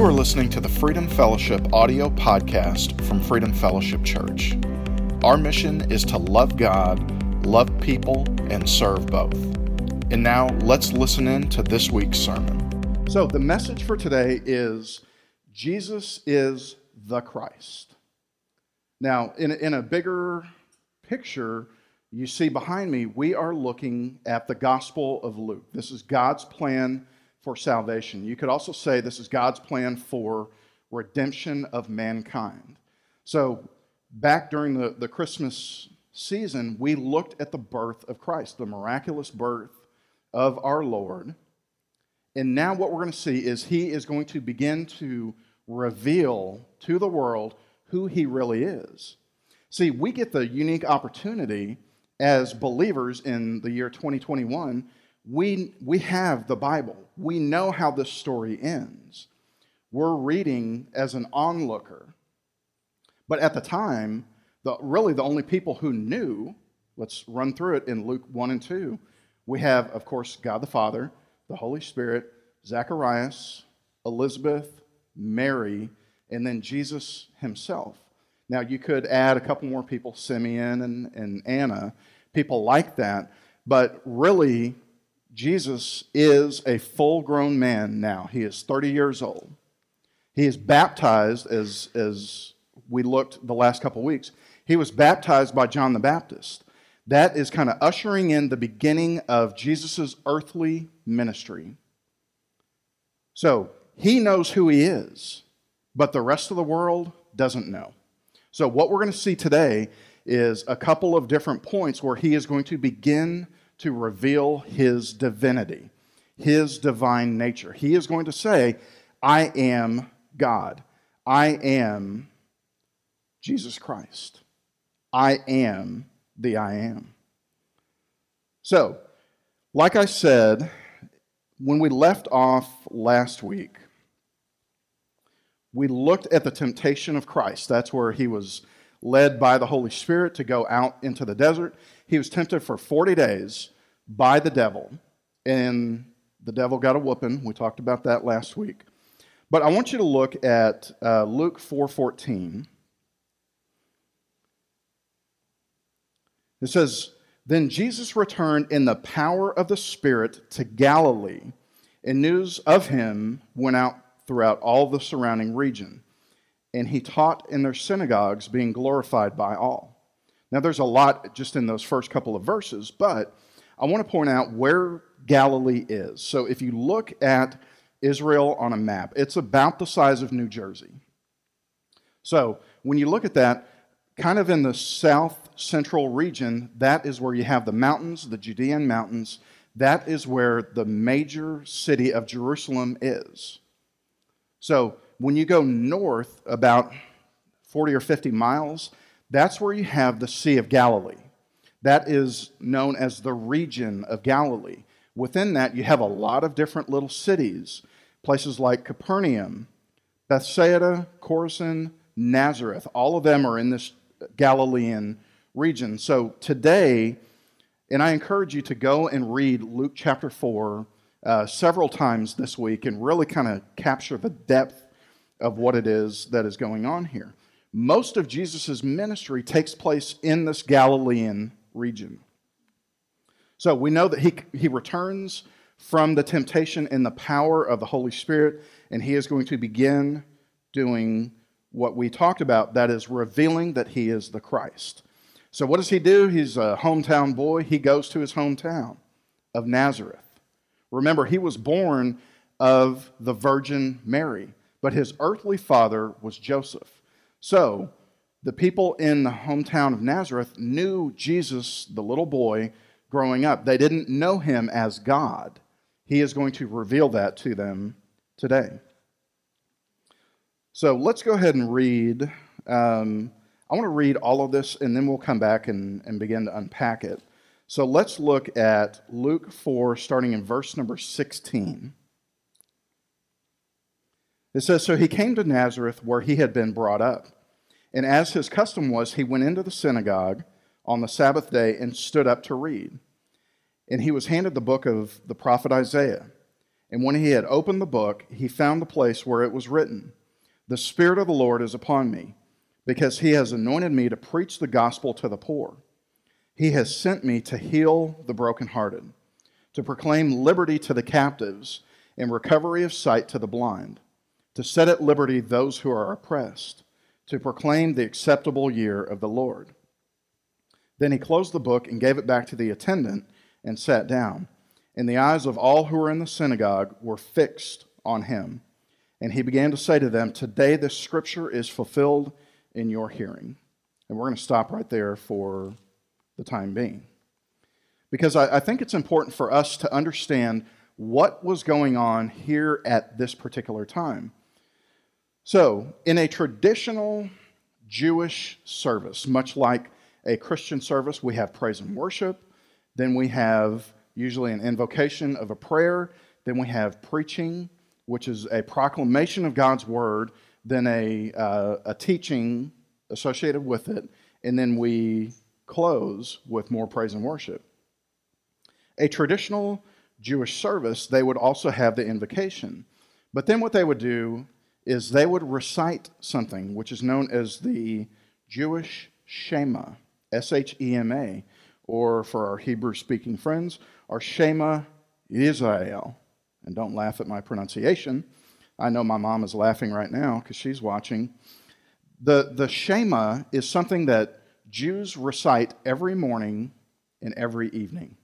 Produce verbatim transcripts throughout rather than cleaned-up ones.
You are listening to the Freedom Fellowship audio podcast from Freedom Fellowship Church. Our mission is to love God, love people, and serve both. And now, let's listen in to this week's sermon. So, the message for today is, Jesus is the Christ. Now, in, in a bigger picture, you see behind me, we are looking at the Gospel of Luke. This is God's plan for salvation. You could also say this is God's plan for redemption of mankind. So, back during the, the Christmas season, we looked at the birth of Christ, the miraculous birth of our Lord. And now what we're going to see is he is going to begin to reveal to the world who he really is. See, we get the unique opportunity as believers in the year twenty twenty-one. We, we have the Bible. We know how this story ends. We're reading as an onlooker. But at the time, the, really the only people who knew, let's run through it in Luke one and two, we have, of course, God the Father, the Holy Spirit, Zacharias, Elizabeth, Mary, and then Jesus himself. Now, you could add a couple more people, Simeon and, and Anna, people like that, but really, Jesus is a full-grown man now. He is thirty years old. He is baptized, as, as we looked the last couple weeks. He was baptized by John the Baptist. That is kind of ushering in the beginning of Jesus' earthly ministry. So, he knows who he is, but the rest of the world doesn't know. So, what we're going to see today is a couple of different points where he is going to begin to reveal his divinity, his divine nature. He is going to say, I am God. I am Jesus Christ. I am the I am. So, like I said, when we left off last week, we looked at the temptation of Christ. That's where he was led by the Holy Spirit to go out into the desert. He was tempted for forty days by the devil, and the devil got a whooping. We talked about that last week. But I want you to look at uh, Luke four fourteen. It says, Then Jesus returned in the power of the Spirit to Galilee, and news of him went out throughout all the surrounding region. And he taught in their synagogues, being glorified by all. Now, there's a lot just in those first couple of verses, but I want to point out where Galilee is. So if you look at Israel on a map, it's about the size of New Jersey. So when you look at that, kind of in the south-central region, that is where you have the mountains, the Judean mountains. That is where the major city of Jerusalem is. So when you go north about forty or fifty miles, that's where you have the Sea of Galilee. That is known as the region of Galilee. Within that, you have a lot of different little cities, places like Capernaum, Bethsaida, Chorazin, Nazareth. All of them are in this Galilean region. So today, and I encourage you to go and read Luke chapter four uh, several times this week and really kind of capture the depth of what it is that is going on here. Most of Jesus' ministry takes place in this Galilean region. So we know that he, he returns from the temptation in the power of the Holy Spirit, and he is going to begin doing what we talked about, that is revealing that he is the Christ. So what does he do? He's a hometown boy. He goes to his hometown of Nazareth. Remember, he was born of the Virgin Mary, but his earthly father was Joseph. So, the people in the hometown of Nazareth knew Jesus, the little boy, growing up. They didn't know him as God. He is going to reveal that to them today. So, let's go ahead and read. Um, I want to read all of this, and then we'll come back and, and begin to unpack it. So, let's look at Luke four, starting in verse number sixteen. It says, So he came to Nazareth where he had been brought up. And as his custom was, he went into the synagogue on the Sabbath day and stood up to read. And he was handed the book of the prophet Isaiah. And when he had opened the book, he found the place where it was written, "The Spirit of the Lord is upon me, because he has anointed me to preach the gospel to the poor. He has sent me to heal the brokenhearted, to proclaim liberty to the captives and recovery of sight to the blind, to set at liberty those who are oppressed, to proclaim the acceptable year of the Lord." Then he closed the book and gave it back to the attendant and sat down. And the eyes of all who were in the synagogue were fixed on him. And he began to say to them, "Today this scripture is fulfilled in your hearing." And we're going to stop right there for the time being, because I, I think it's important for us to understand what was going on here at this particular time. So, in a traditional Jewish service, much like a Christian service, we have praise and worship, then we have usually an invocation of a prayer, then we have preaching, which is a proclamation of God's word, then a, uh, a teaching associated with it, and then we close with more praise and worship. A traditional Jewish service, they would also have the invocation. But then what they would do is they would recite something, which is known as the Jewish Shema, S H E M A, or for our Hebrew-speaking friends, our Shema Yisrael. And don't laugh at my pronunciation. I know my mom is laughing right now because she's watching. The, the Shema is something that Jews recite every morning and every evening.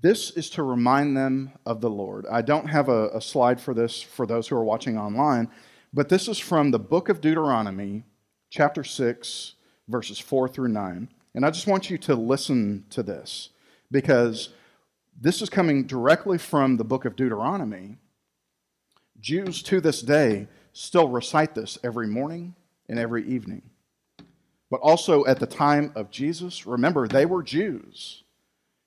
This is to remind them of the Lord. I don't have a, a slide for this for those who are watching online, but this is from the book of Deuteronomy, chapter six, verses four through nine. And I just want you to listen to this, because this is coming directly from the book of Deuteronomy. Jews to this day still recite this every morning and every evening. But also at the time of Jesus, remember, they were Jews.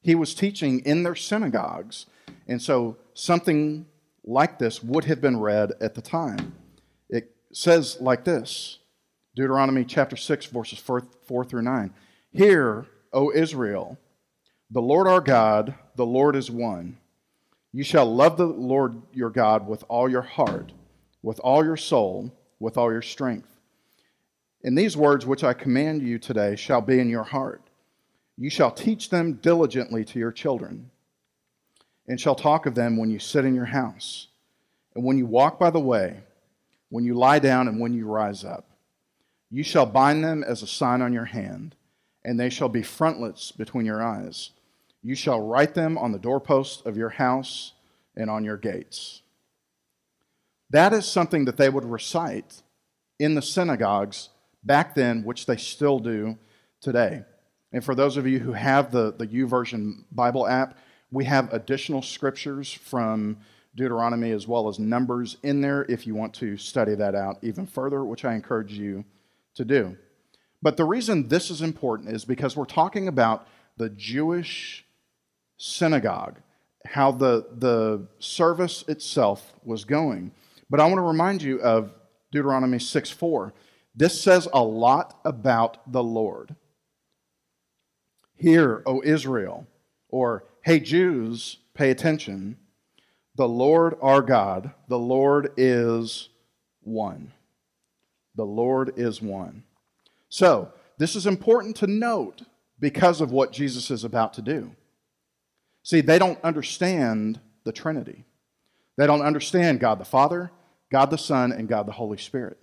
He was teaching in their synagogues, and so something like this would have been read at the time. It says like this, Deuteronomy chapter six, verses four through nine. "Hear, O Israel, the Lord our God, the Lord is one. You shall love the Lord your God with all your heart, with all your soul, with all your strength. And these words which I command you today shall be in your heart. You shall teach them diligently to your children, and shall talk of them when you sit in your house, and when you walk by the way, when you lie down, and when you rise up. You shall bind them as a sign on your hand, and they shall be frontlets between your eyes. You shall write them on the doorposts of your house and on your gates." That is something that they would recite in the synagogues back then, which they still do today. And for those of you who have the, the YouVersion Bible app, we have additional scriptures from Deuteronomy as well as Numbers in there if you want to study that out even further, which I encourage you to do. But the reason this is important is because we're talking about the Jewish synagogue, how the, the service itself was going. But I want to remind you of Deuteronomy six four. This says a lot about the Lord. "Hear, O Israel," or "Hey Jews, pay attention. The Lord our God, the Lord is one." The Lord is one. So, this is important to note because of what Jesus is about to do. See, they don't understand the Trinity. They don't understand God the Father, God the Son, and God the Holy Spirit.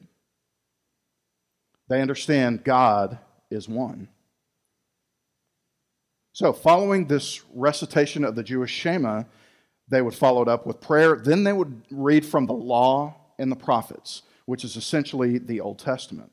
They understand God is one. So following this recitation of the Jewish Shema, they would follow it up with prayer. Then they would read from the law and the prophets, which is essentially the Old Testament.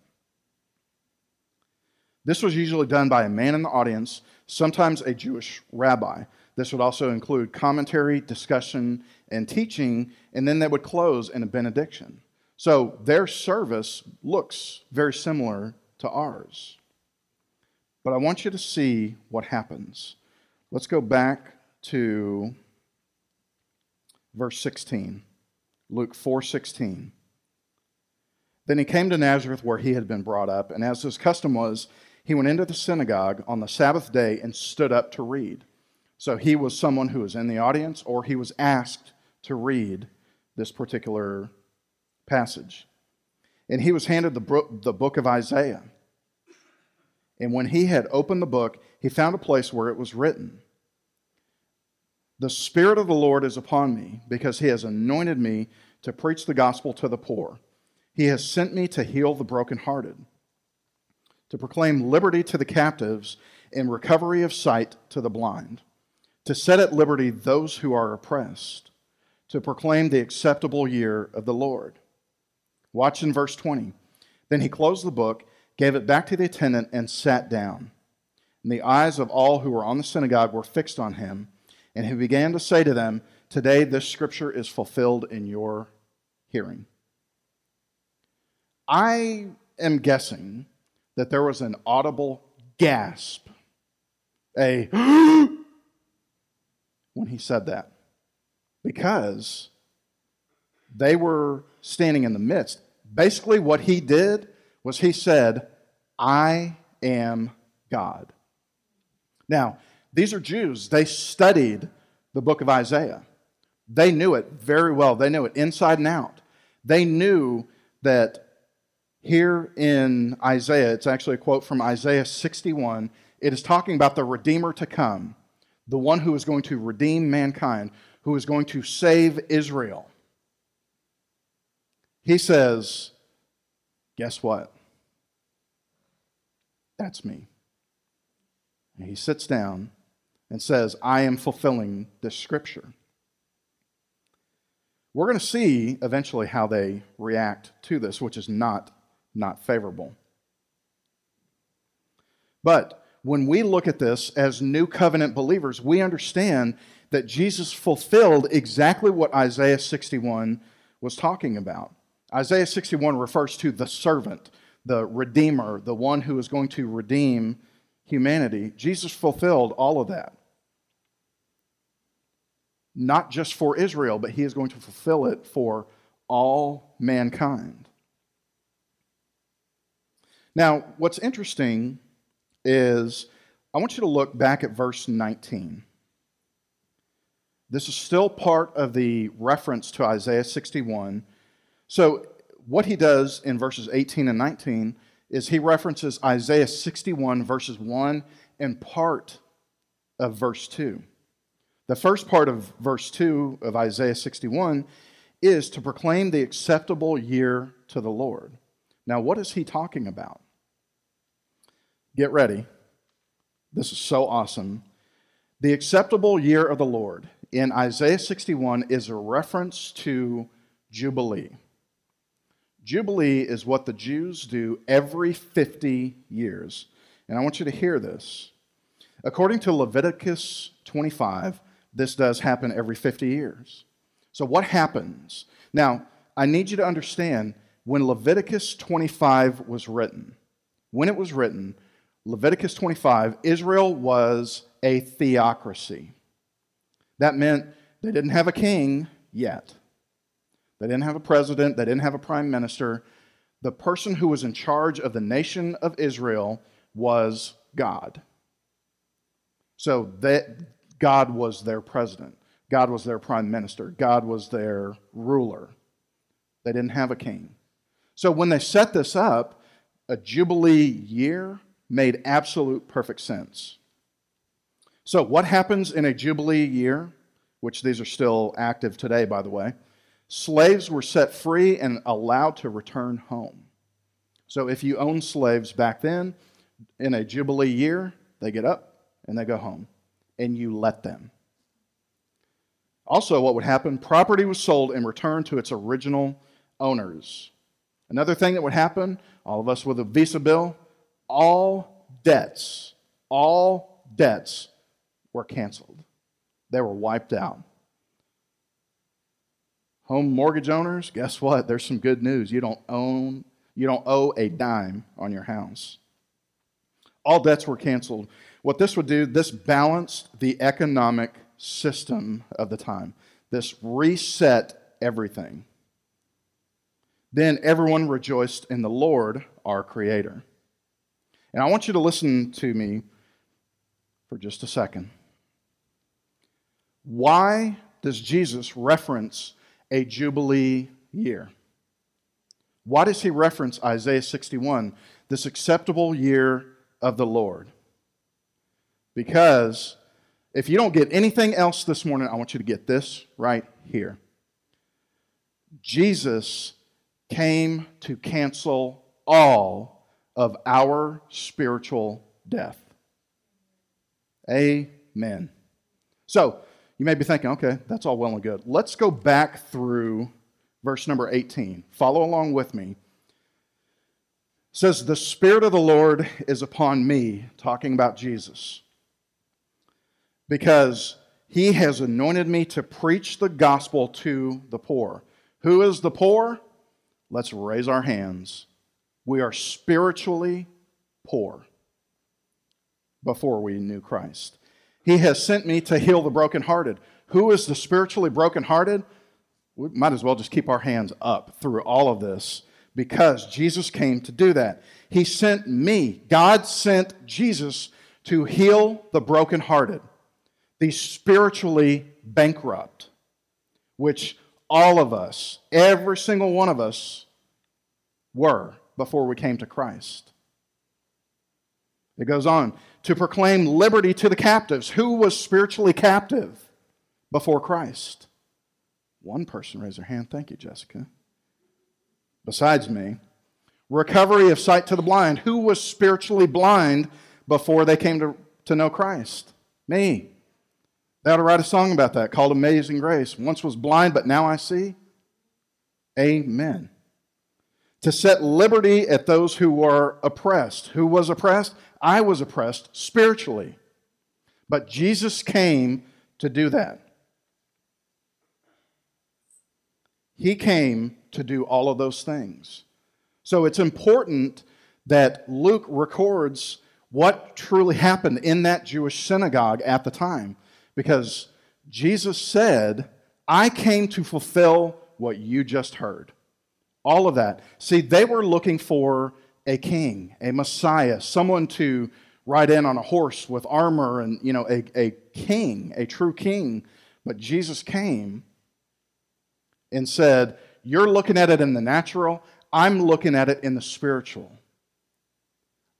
This was usually done by a man in the audience, sometimes a Jewish rabbi. This would also include commentary, discussion, and teaching, and then they would close in a benediction. So their service looks very similar to ours. But I want you to see what happens. Let's go back to verse sixteen, Luke four sixteen. "Then he came to Nazareth where he had been brought up, and as his custom was, he went into the synagogue on the Sabbath day and stood up to read. So he was someone who was in the audience, or he was asked to read this particular passage. And he was handed the book, the book of Isaiah. And when he had opened the book, he found a place where it was written, "The Spirit of the Lord is upon me, because he has anointed me to preach the gospel to the poor. He has sent me to heal the brokenhearted, to proclaim liberty to the captives and recovery of sight to the blind, to set at liberty those who are oppressed, to proclaim the acceptable year of the Lord." Watch in verse twenty. "Then he closed the book, gave it back to the attendant, and sat down. And the eyes of all who were on the synagogue were fixed on him, and he began to say to them, 'Today this scripture is fulfilled in your hearing.'" I am guessing that there was an audible gasp, a when he said that, because they were standing in the midst. Basically what he did was he said, "I am God." Now, these are Jews. They studied the book of Isaiah. They knew it very well. They knew it inside and out. They knew that here in Isaiah, it's actually a quote from Isaiah sixty-one. It is talking about the Redeemer to come, the one who is going to redeem mankind, who is going to save Israel. He says, "Guess what? That's me." And he sits down and says, "I am fulfilling this scripture." We're going to see eventually how they react to this, which is not, not favorable. But when we look at this as new covenant believers, we understand that Jesus fulfilled exactly what Isaiah sixty-one was talking about. Isaiah sixty-one refers to the servant, the redeemer, the one who is going to redeem humanity. Jesus fulfilled all of that. Not just for Israel, but he is going to fulfill it for all mankind. Now, what's interesting is I want you to look back at verse nineteen. This is still part of the reference to Isaiah sixty-one. So what he does in verses eighteen and nineteen is he references Isaiah sixty-one, verses one, and part of verse two. The first part of verse two of Isaiah sixty-one is to proclaim the acceptable year to the Lord. Now, what is he talking about? Get ready. This is so awesome. The acceptable year of the Lord in Isaiah sixty-one is a reference to Jubilee. Jubilee is what the Jews do every fifty years. And I want you to hear this. According to Leviticus twenty-five, this does happen every fifty years. So what happens? Now, I need you to understand, when Leviticus twenty-five was written, when it was written, Leviticus twenty-five, Israel was a theocracy. That meant they didn't have a king yet. They didn't have a president. They didn't have a prime minister. The person who was in charge of the nation of Israel was God. So that God was their president. God was their prime minister. God was their ruler. They didn't have a king. So when they set this up, a Jubilee year made absolute perfect sense. So what happens in a Jubilee year, which these are still active today, by the way? Slaves were set free and allowed to return home. So if you owned slaves back then, in a Jubilee year, they get up and they go home, and you let them. Also, what would happen? Property was sold and returned to its original owners. Another thing that would happen, all of us with a Visa bill, all debts, all debts were canceled. They were wiped out. Home mortgage owners, guess what? There's some good news. You don't own, you don't owe a dime on your house. All debts were canceled. What this would do, this balanced the economic system of the time. This reset everything. Then everyone rejoiced in the Lord, our Creator. And I want you to listen to me for just a second. Why does Jesus reference a Jubilee year? Why does he reference Isaiah sixty-one, this acceptable year of the Lord? Because if you don't get anything else this morning, I want you to get this right here. Jesus came to cancel all of our spiritual death. Amen. So, you may be thinking, okay, that's all well and good. Let's go back through verse number eighteen. Follow along with me. It says, the Spirit of the Lord is upon me, talking about Jesus, because he has anointed me to preach the gospel to the poor. Who is the poor? Let's raise our hands. We are spiritually poor before we knew Christ. He has sent me to heal the brokenhearted. Who is the spiritually brokenhearted? We might as well just keep our hands up through all of this, because Jesus came to do that. He sent me. God sent Jesus to heal the brokenhearted, the spiritually bankrupt, which all of us, every single one of us, were before we came to Christ. It goes on, to proclaim liberty to the captives. Who was spiritually captive before Christ? One person raised their hand. Thank you, Jessica. Besides me. Recovery of sight to the blind. Who was spiritually blind before they came to, to know Christ? Me. They ought to write a song about that called Amazing Grace. Once was blind, but now I see. Amen. To set liberty at those who were oppressed. Who was oppressed? I was oppressed spiritually. But Jesus came to do that. He came to do all of those things. So it's important that Luke records what truly happened in that Jewish synagogue at the time, because Jesus said, I came to fulfill what you just heard. All of that. See, they were looking for a king, a Messiah, someone to ride in on a horse with armor and, you know, a, a king, a true king. But Jesus came and said, you're looking at it in the natural. I'm looking at it in the spiritual.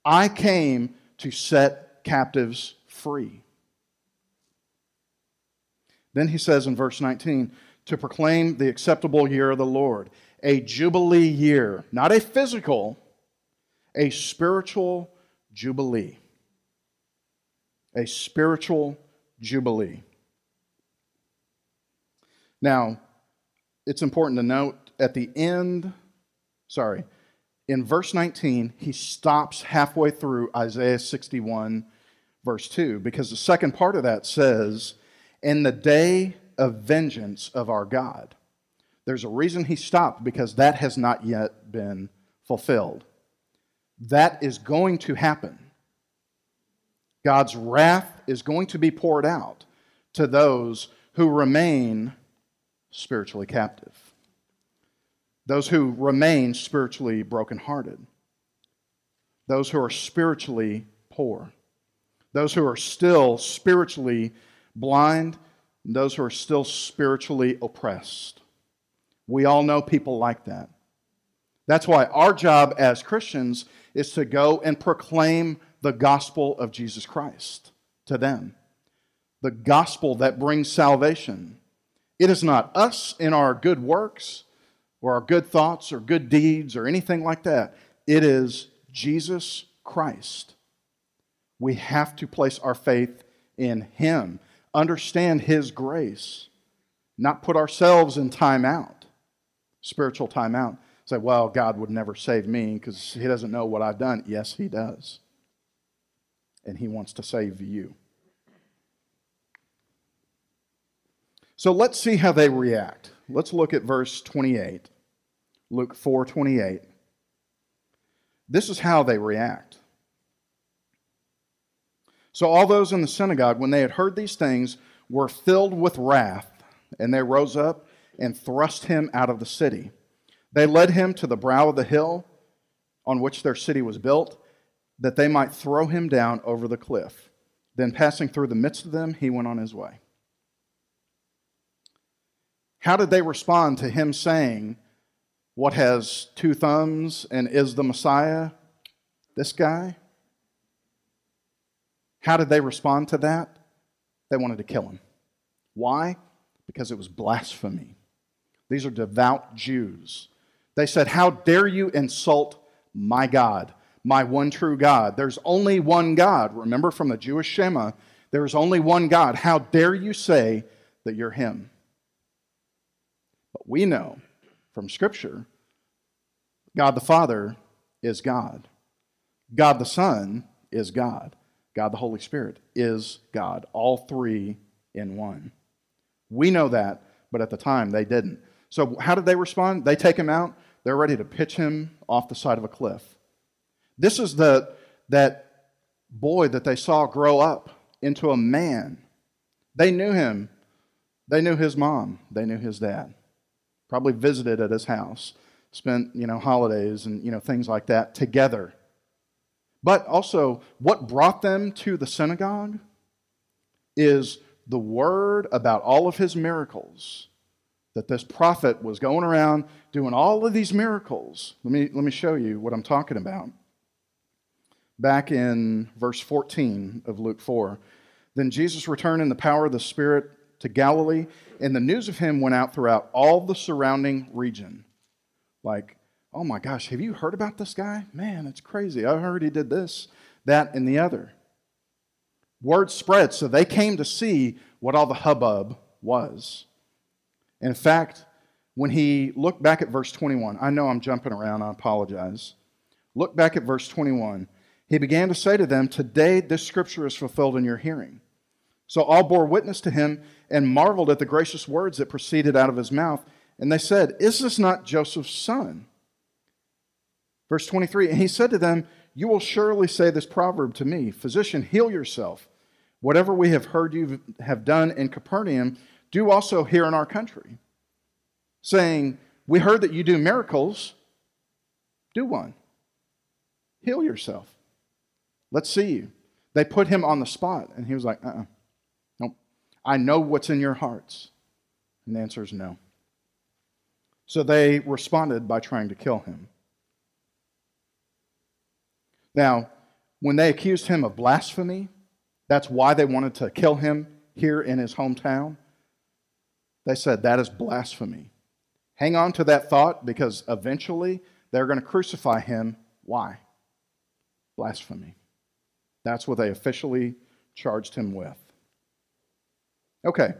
I came to set captives free. Then he says in verse nineteen, to proclaim the acceptable year of the Lord. A Jubilee year, not a physical, a spiritual Jubilee. A spiritual Jubilee. Now, it's important to note at the end, sorry, in verse nineteen, he stops halfway through Isaiah sixty-one, verse two, because the second part of that says, in the day of vengeance of our God. There's a reason he stopped, because that has not yet been fulfilled. That is going to happen. God's wrath is going to be poured out to those who remain spiritually captive, those who remain spiritually brokenhearted, those who are spiritually poor, those who are still spiritually blind, and those who are still spiritually oppressed. We all know people like that. That's why our job as Christians is to go and proclaim the gospel of Jesus Christ to them. The gospel that brings salvation. It is not us in our good works or our good thoughts or good deeds or anything like that. It is Jesus Christ. We have to place our faith in Him. Understand His grace. Not put ourselves in time out. Spiritual timeout. Say, well, God would never save me because He doesn't know what I've done. Yes, He does. And He wants to save you. So let's see how they react. Let's look at verse twenty-eight. Luke four twenty-eight. This is how they react. So all those in the synagogue, when they had heard these things, were filled with wrath, and they rose up and thrust him out of the city. They led him to the brow of the hill on which their city was built, that they might throw him down over the cliff. Then passing through the midst of them, he went on his way. How did they respond to him saying, what has two thumbs and is the Messiah? This guy? How did they respond to that? They wanted to kill him. Why? Because it was blasphemy. These are devout Jews. They said, how dare you insult my God, my one true God? There's only one God. Remember from the Jewish Shema, there's only one God. How dare you say that you're him? But we know from Scripture, God the Father is God. God the Son is God. God the Holy Spirit is God. All three in one. We know that, but at the time they didn't. So how did they respond? They take him out. They're ready to pitch him off the side of a cliff. This is the that boy that they saw grow up into a man. They knew him. They knew his mom. They knew his dad. Probably visited at his house, spent, you know, holidays and, you know, things like that together. But also, what brought them to the synagogue is the word about all of his miracles, that this prophet was going around doing all of these miracles. Let me, let me show you what I'm talking about. Back in verse fourteen of Luke four, then Jesus returned in the power of the Spirit to Galilee, and the news of him went out throughout all the surrounding region. Like, oh my gosh, have you heard about this guy? Man, it's crazy. I heard he did this, that, and the other. Word spread, so they came to see what all the hubbub was. In fact, when he looked back at verse twenty-one, I know I'm jumping around, I apologize. Look back at verse twenty-one. He began to say to them, today this scripture is fulfilled in your hearing. So all bore witness to him and marveled at the gracious words that proceeded out of his mouth. And they said, is this not Joseph's son? Verse twenty-three, and he said to them, you will surely say this proverb to me, physician, heal yourself. Whatever we have heard you have done in Capernaum, do also here in our country. Saying, we heard that you do miracles. Do one. Heal yourself. Let's see you. They put him on the spot, and he was like, uh-uh, nope. I know what's in your hearts. And the answer is no. So they responded by trying to kill him. Now, when they accused him of blasphemy, that's why they wanted to kill him here in his hometown. They said, that is blasphemy. Hang on to that thought, because eventually they're going to crucify him. Why? Blasphemy. That's what they officially charged him with. Okay,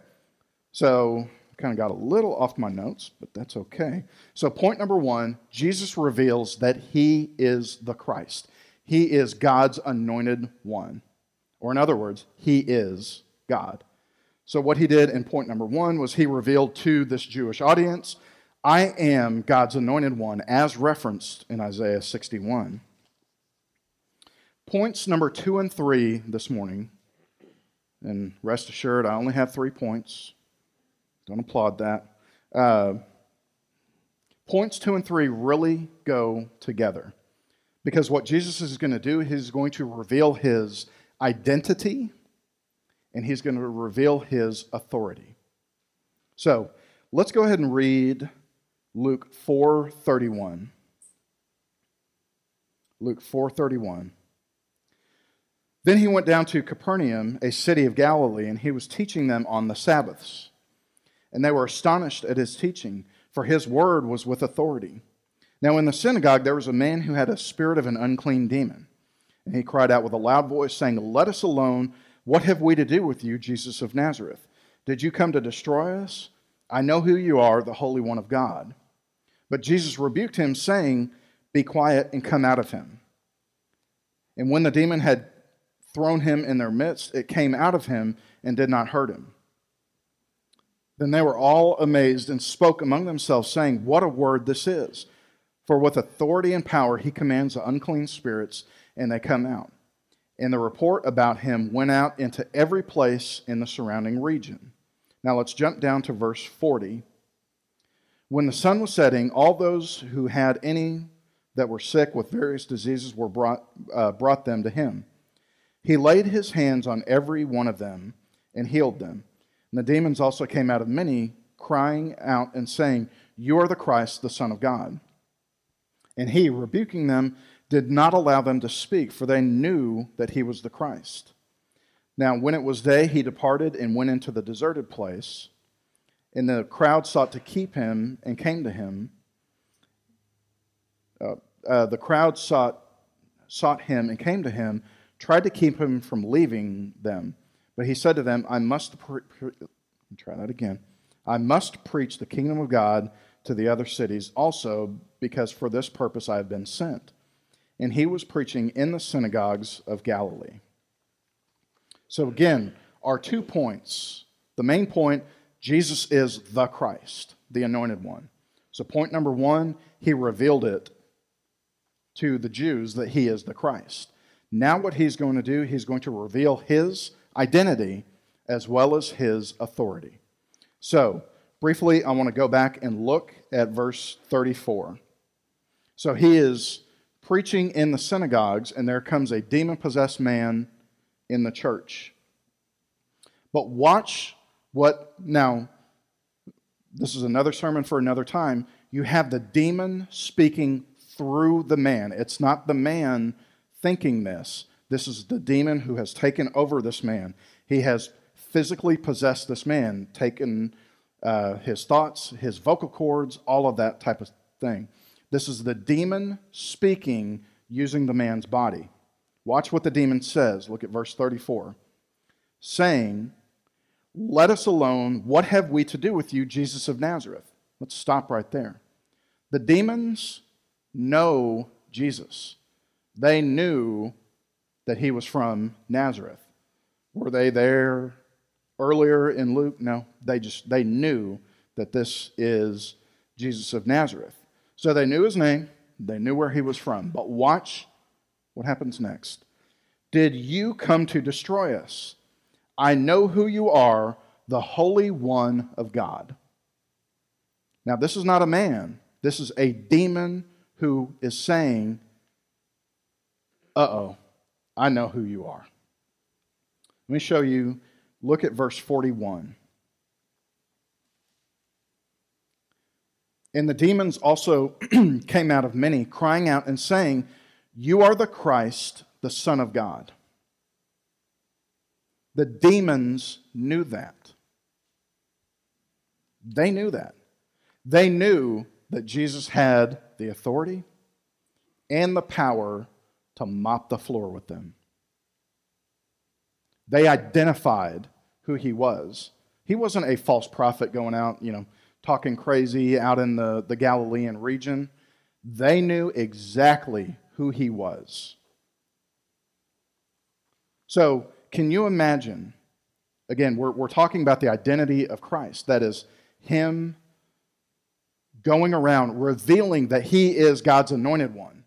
so I kind of got a little off my notes, but that's okay. So point number one, Jesus reveals that he is the Christ. He is God's anointed one. Or in other words, he is God. So what he did in point number one was he revealed to this Jewish audience, I am God's anointed one, as referenced in Isaiah sixty-one. Points number two and three this morning, and rest assured I only have three points. Don't applaud that. Uh, points two and three really go together. Because what Jesus is going to do, he's going to reveal his identity and he's going to reveal his authority. So let's go ahead and read Luke four thirty-one. Luke four thirty-one. Then he went down to Capernaum, a city of Galilee, and he was teaching them on the Sabbaths. And they were astonished at his teaching, for his word was with authority. Now in the synagogue there was a man who had a spirit of an unclean demon. And he cried out with a loud voice, saying, let us alone. What have we to do with you, Jesus of Nazareth? Did you come to destroy us? I know who you are, the Holy One of God. But Jesus rebuked him, saying, be quiet and come out of him. And when the demon had thrown him in their midst, it came out of him and did not hurt him. Then they were all amazed and spoke among themselves, saying, what a word this is! For with authority and power he commands the unclean spirits, and they come out. And the report about him went out into every place in the surrounding region. Now let's jump down to verse forty. When the sun was setting, all those who had any that were sick with various diseases were brought, uh, brought them to him. He laid his hands on every one of them and healed them. And the demons also came out of many crying out and saying, "You are the Christ, the Son of God." And he, rebuking them, did not allow them to speak, for they knew that he was the Christ. Now, when it was day, he departed and went into the deserted place. And the crowd sought to keep him and came to him. Uh, uh, the crowd sought sought him and came to him, tried to keep him from leaving them. But he said to them, I must pre- pre- try that again. I must preach the kingdom of God to the other cities also, because for this purpose I have been sent. And he was preaching in the synagogues of Galilee. So again, our two points. The main point, Jesus is the Christ, the anointed one. So point number one, he revealed it to the Jews that he is the Christ. Now what he's going to do, he's going to reveal his identity as well as his authority. So, briefly, I want to go back and look at verse thirty-four. So he is preaching in the synagogues, and there comes a demon-possessed man in the church. But watch what, now, this is another sermon for another time. You have the demon speaking through the man. It's not the man thinking this. This is the demon who has taken over this man. He has physically possessed this man, taken Uh, his thoughts, his vocal cords, all of that type of thing. This is the demon speaking using the man's body. Watch what the demon says. Look at verse thirty-four. Saying, "Let us alone. What have we to do with you, Jesus of Nazareth?" Let's stop right there. The demons know Jesus. They knew that he was from Nazareth. Were they there earlier in Luke? No, they just, they knew that this is Jesus of Nazareth. So they knew his name, they knew where he was from. But watch what happens next. Did you come to destroy us? I know who you are, the Holy One of God. Now, this is not a man. This is a demon who is saying, uh-oh, I know who you are. Let me show you. Look at verse forty-one. And the demons also came out of many, crying out and saying, "You are the Christ, the Son of God." The demons knew that. They knew that. They knew that Jesus had the authority and the power to mop the floor with them. They identified who he was. He wasn't a false prophet going out, you know, talking crazy out in the, the Galilean region. They knew exactly who he was. So, can you imagine? Again, we're, we're talking about the identity of Christ. That is, him going around revealing that he is God's anointed one.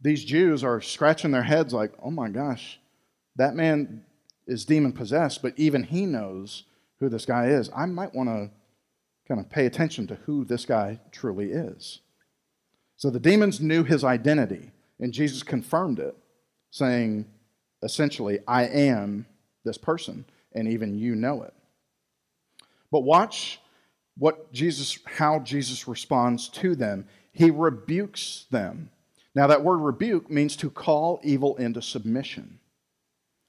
These Jews are scratching their heads like, oh my gosh, that man is demon-possessed, but even he knows who this guy is. I might want to kind of pay attention to who this guy truly is. So the demons knew his identity, and Jesus confirmed it, saying, essentially, I am this person, and even you know it. But watch what Jesus, how Jesus responds to them. He rebukes them. Now, that word rebuke means to call evil into submission.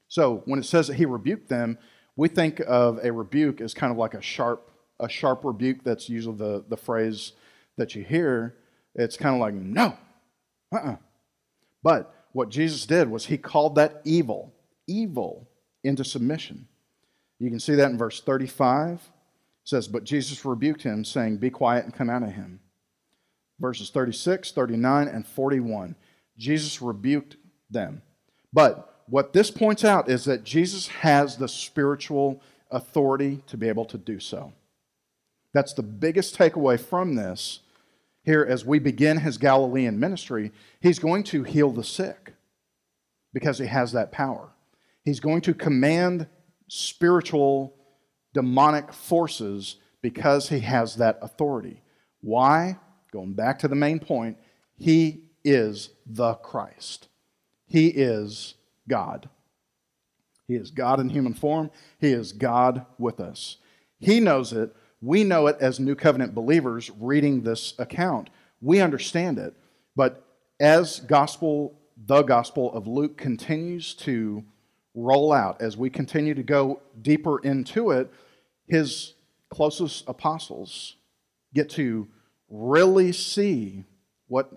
So when it says that he rebuked them, we think of a rebuke as kind of like a sharp, a sharp rebuke. That's usually the, the phrase that you hear. It's kind of like, no, uh-uh. But what Jesus did was he called that evil, evil into submission. You can see that in verse thirty-five. It says, but Jesus rebuked him, saying, be quiet and come out of him. Verses thirty-six, thirty-nine, and forty-one. Jesus rebuked them. But what this points out is that Jesus has the spiritual authority to be able to do so. That's the biggest takeaway from this. Here, as we begin his Galilean ministry, he's going to heal the sick because he has that power. He's going to command spiritual demonic forces because he has that authority. Why? Going back to the main point, he is the Christ. He is God. He is God in human form. He is God with us. He knows it. We know it as New Covenant believers reading this account. We understand it. But as gospel, the Gospel of Luke continues to roll out, as we continue to go deeper into it, his closest apostles get to really see what,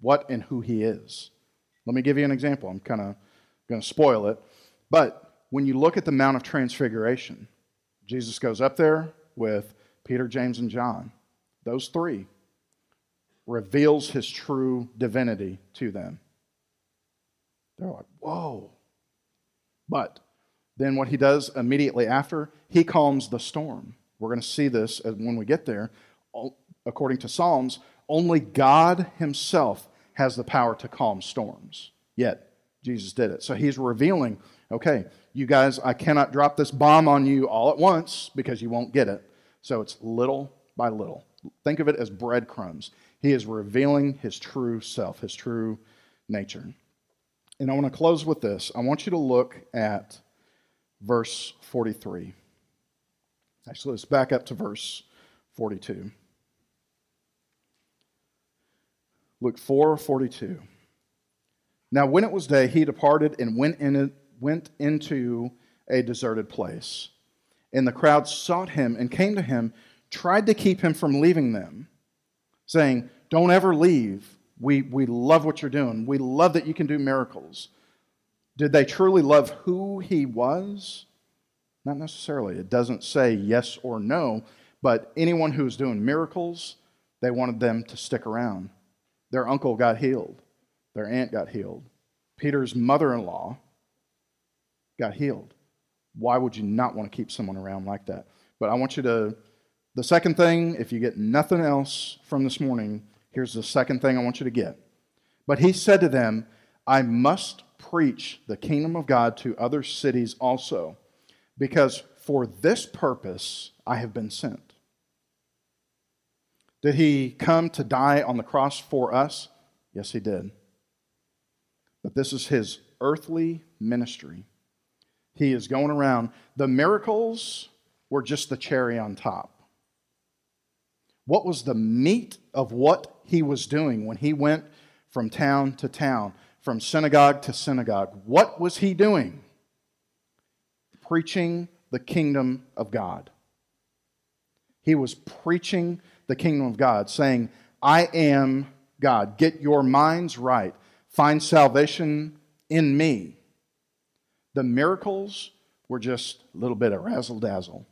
what and who he is. Let me give you an example. I'm kind of going to spoil it. But when you look at the Mount of Transfiguration, Jesus goes up there with Peter, James, and John. Those three, reveals his true divinity to them. They're like, whoa. But then what he does immediately after, he calms the storm. We're going to see this when we get there. According to Psalms, only God himself has the power to calm storms. Yet, Jesus did it. So he's revealing, okay, you guys, I cannot drop this bomb on you all at once because you won't get it. So it's little by little. Think of it as breadcrumbs. He is revealing his true self, his true nature. And I want to close with this. I want you to look at verse forty-three. Actually, let's back up to verse forty-two. Luke four forty-two. Now when it was day, he departed and went, in, went into a deserted place. And the crowd sought him and came to him, tried to keep him from leaving them, saying, don't ever leave. We, we love what you're doing. We love that you can do miracles. Did they truly love who he was? Not necessarily. It doesn't say yes or no, but anyone who was doing miracles, they wanted them to stick around. Their uncle got healed. Their aunt got healed. Peter's mother-in-law got healed. Why would you not want to keep someone around like that? But I want you to, the second thing, if you get nothing else from this morning, here's the second thing I want you to get. But he said to them, I must preach the kingdom of God to other cities also, because for this purpose I have been sent. Did he come to die on the cross for us? Yes, he did. But this is his earthly ministry. He is going around. The miracles were just the cherry on top. What was the meat of what he was doing when he went from town to town, from synagogue to synagogue? What was he doing? Preaching the kingdom of God. He was preaching the kingdom of God, saying, I am God. Get your minds right. Find salvation in me. The miracles were just a little bit of razzle-dazzle.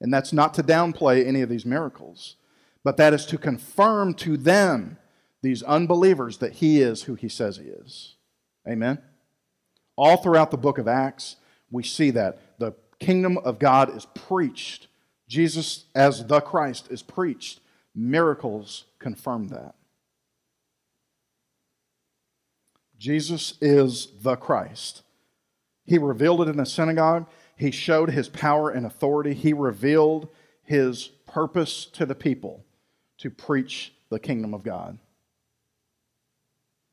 And that's not to downplay any of these miracles, but that is to confirm to them, these unbelievers, that he is who he says he is. Amen? All throughout the book of Acts, we see that the kingdom of God is preached. Jesus as the Christ is preached. Miracles confirm that. Jesus is the Christ. He revealed it in the synagogue. He showed his power and authority. He revealed his purpose to the people to preach the kingdom of God.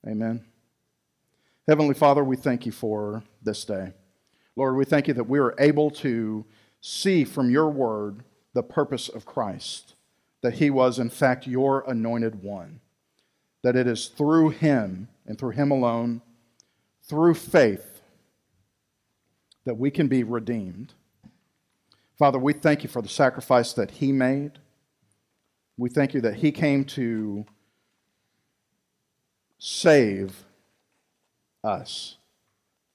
Amen. Heavenly Father, we thank you for this day. Lord, we thank you that we are able to see from your word the purpose of Christ, that he was in fact your anointed one, that it is through him and through him alone, through faith, that we can be redeemed. Father, we thank you for the sacrifice that he made. We thank you that he came to save us,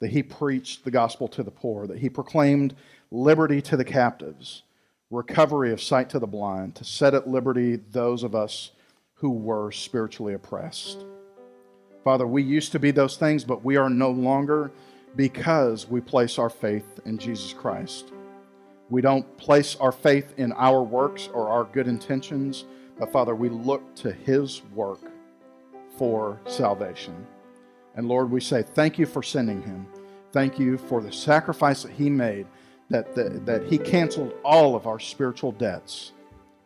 that he preached the gospel to the poor, that he proclaimed liberty to the captives, recovery of sight to the blind, to set at liberty those of us who were spiritually oppressed. Father, we used to be those things, but we are no longer, because we place our faith in Jesus Christ. We don't place our faith in our works or our good intentions, but Father, we look to his work for salvation. And Lord, we say thank you for sending him. Thank you for the sacrifice that he made, that, that, that he canceled all of our spiritual debts,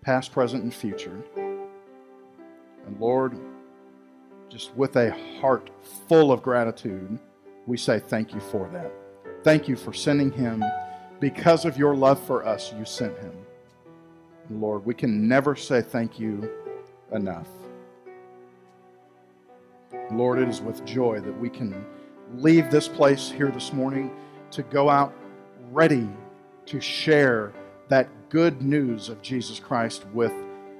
past, present, and future. And Lord, just with a heart full of gratitude, we say thank you for that. Thank you for sending him. Because of your love for us, you sent him. Lord, we can never say thank you enough. Lord, it is with joy that we can leave this place here this morning to go out ready to share that good news of Jesus Christ with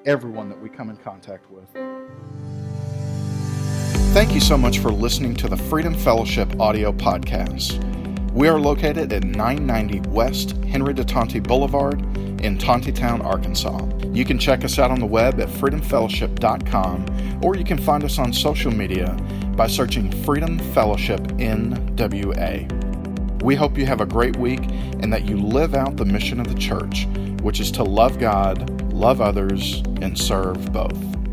everyone that we come in contact with. Thank you so much for listening to the Freedom Fellowship audio podcast. We are located at nine ninety West Henry DeTonti Boulevard in Tontitown, Arkansas. You can check us out on the web at freedom fellowship dot com, or you can find us on social media by searching Freedom Fellowship N W A. We hope you have a great week and that you live out the mission of the church, which is to love God, love others, and serve both.